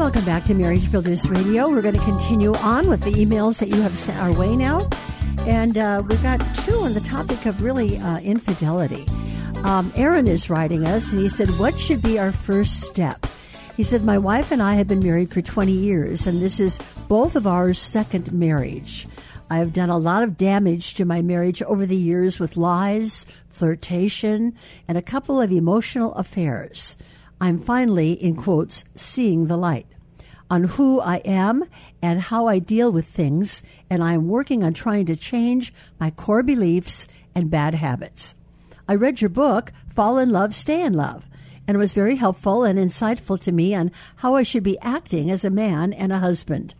Welcome back to Marriage Builders Radio. We're going to continue on with the emails that you have sent our way now. And we've got two on the topic of really infidelity. Aaron is writing us, and he said, what should be our first step? He said, my wife and I have been married for 20 years, and this is both of our second marriage. I have done a lot of damage to my marriage over the years with lies, flirtation, and a couple of emotional affairs. I'm finally, in quotes, seeing the light on who I am and how I deal with things, and I'm working on trying to change my core beliefs and bad habits. I read your book, Fall in Love, Stay in Love, and it was very helpful and insightful to me on how I should be acting as a man and a husband.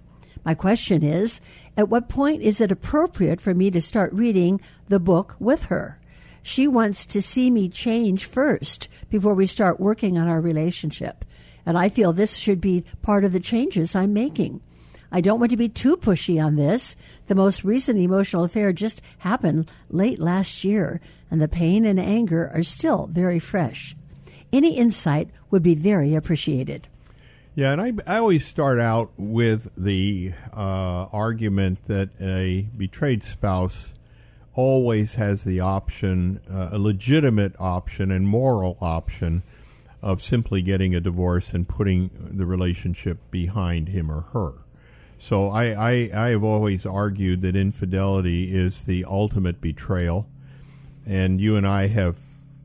My question is, at what point is it appropriate for me to start reading the book with her? She wants to see me change first before we start working on our relationship. And I feel this should be part of the changes I'm making. I don't want to be too pushy on this. The most recent emotional affair just happened late last year, and the pain and anger are still very fresh. Any insight would be very appreciated. Yeah, and I always start out with the argument that a betrayed spouse always has the option, a legitimate option and moral option, of simply getting a divorce and putting the relationship behind him or her. So I have always argued that infidelity is the ultimate betrayal. And you and I have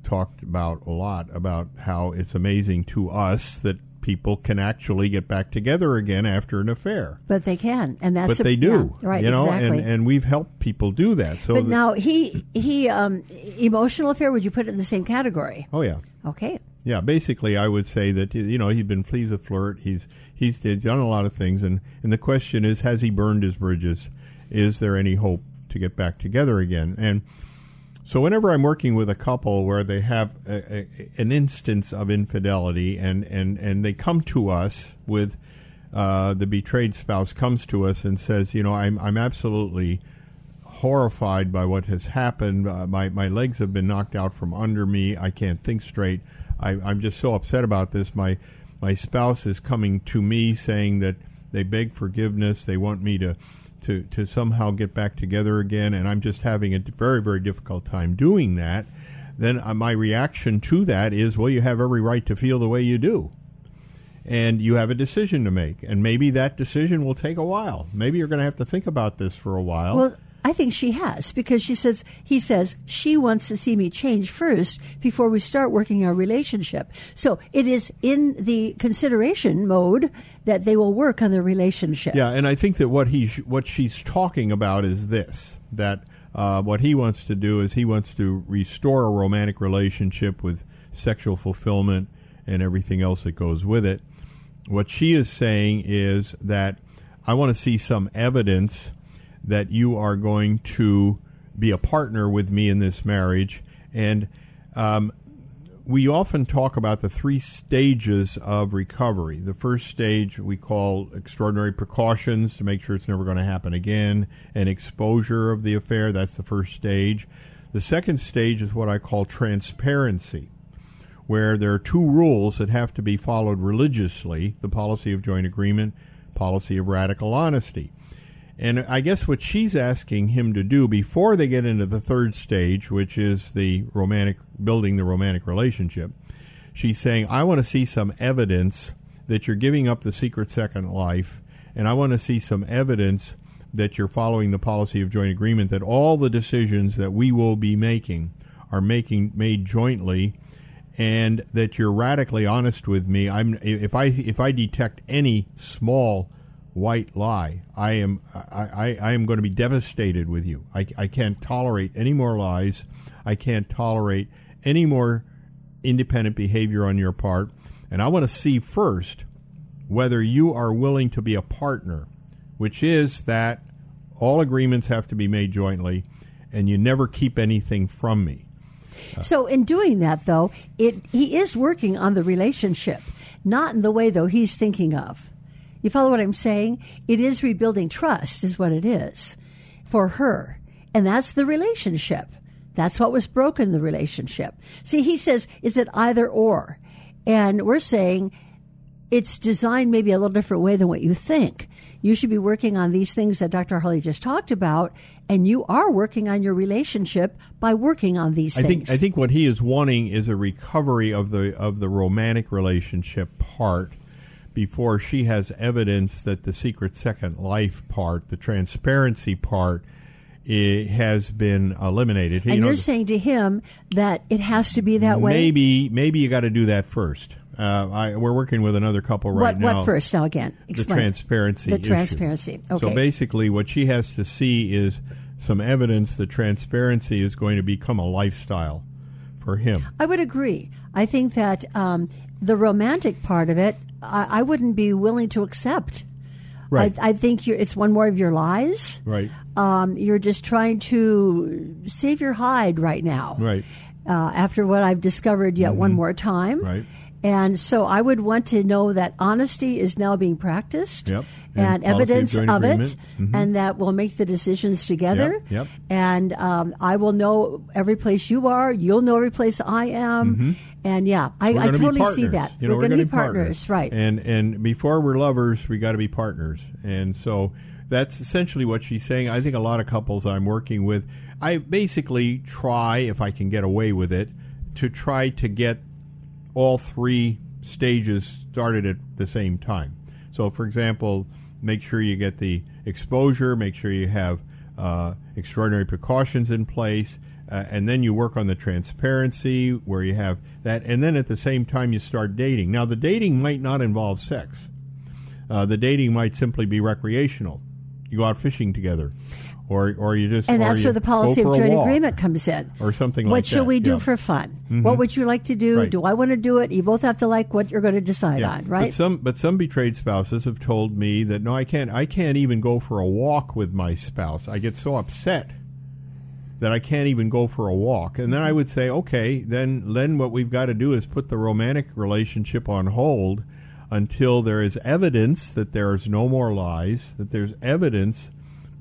talked about a lot about how it's amazing to us that people can actually get back together again after an affair. But they can, and that's they do, yeah, right? You know, exactly. And we've helped people do that. So, but now he emotional affair. Would you put it in the same category? Oh yeah. Okay. Yeah, basically, I would say that, you know, he's a flirt. He's done a lot of things, and the question is, has he burned his bridges? Is there any hope to get back together again? And so whenever I'm working with a couple where they have an instance of infidelity and they come to us with the betrayed spouse comes to us and says, you know, I'm absolutely horrified by what has happened. My legs have been knocked out from under me. I can't think straight. I'm just so upset about this. My spouse is coming to me saying that they beg forgiveness. They want me to somehow get back together again, and I'm just having a very, very difficult time doing that. Then my reaction to that is, well, you have every right to feel the way you do, and you have a decision to make, and maybe that decision will take a while. Maybe you're going to have to think about this for a while. Well, I think she has, because he says she wants to see me change first before we start working our relationship. So it is in the consideration mode that they will work on their relationship. Yeah, and I think that what she's talking about is this, that what he wants to do is he wants to restore a romantic relationship with sexual fulfillment and everything else that goes with it. What she is saying is that I want to see some evidence that you are going to be a partner with me in this marriage. And we often talk about the three stages of recovery. The first stage we call extraordinary precautions to make sure it's never going to happen again, and exposure of the affair. That's the first stage. The second stage is what I call transparency, where there are two rules that have to be followed religiously: the policy of joint agreement, policy of radical honesty. And I guess what she's asking him to do before they get into the third stage, which is building the romantic relationship, she's saying, I want to see some evidence that you're giving up the secret second life, and I want to see some evidence that you're following the policy of joint agreement, that all the decisions that we will be making are made jointly, and that you're radically honest with me. If I detect any small white lie, I am going to be devastated with you. I can't tolerate any more lies. I can't tolerate any more independent behavior on your part. And I want to see first whether you are willing to be a partner, which is that all agreements have to be made jointly and you never keep anything from me. So in doing that, though, he is working on the relationship, not in the way, though, he's thinking of. You follow what I'm saying? It is rebuilding trust is what it is for her. And that's the relationship. That's what was broken, the relationship. See, he says, is it either or? And we're saying it's designed maybe a little different way than what you think. You should be working on these things that Dr. Harley just talked about, and you are working on your relationship by working on these things. I think what he is wanting is a recovery of the romantic relationship part before she has evidence that the secret second life part, the transparency part, it has been eliminated. And you're saying to him that it has to be that way? Maybe you got to do that first. We're working with another couple right now. What first? Now again, explain. The transparency issue. Okay. So basically what she has to see is some evidence that transparency is going to become a lifestyle for him. I would agree. I think that the romantic part of it, I wouldn't be willing to accept. Right. I think it's one more of your lies. Right. You're just trying to save your hide right now. Right. After what I've discovered yet one more time. Right. And so I would want to know that honesty is now being practiced and evidence of it, and that we'll make the decisions together. Yep. And I will know every place you are. You'll know every place I am. Mm-hmm. And, I totally see that. We're going to be partners. Right. And before we're lovers, we got to be partners. And so that's essentially what she's saying. I think a lot of couples I'm working with, I basically try, if I can get away with it, to try to get all three stages started at the same time. So, for example, make sure you get the exposure, make sure you have extraordinary precautions in place, and then you work on the transparency where you have that, and then at the same time you start dating. Now, the dating might not involve sex. The dating might simply be recreational. You go out fishing together. Or you just, and that's where the policy of joint agreement comes in, or something like that. What shall we do for fun? Mm-hmm. What would you like to do? Right. Do I want to do it? You both have to like what you're going to decide on, right? But some betrayed spouses have told me that no, I can't even go for a walk with my spouse. I get so upset that I can't even go for a walk. And then I would say, okay, then what we've got to do is put the romantic relationship on hold until there is evidence that there is no more lies, that there's evidence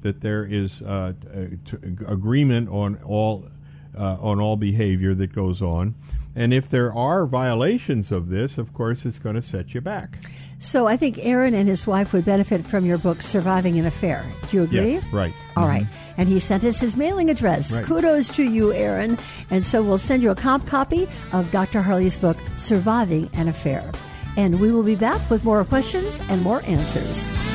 that there is agreement on all behavior that goes on. And if there are violations of this, of course, it's going to set you back. So I think Aaron and his wife would benefit from your book, Surviving an Affair. Do you agree? Yes, right. All right. And he sent us his mailing address. Right. Kudos to you, Aaron. And so we'll send you a comp copy of Dr. Harley's book, Surviving an Affair. And we will be back with more questions and more answers.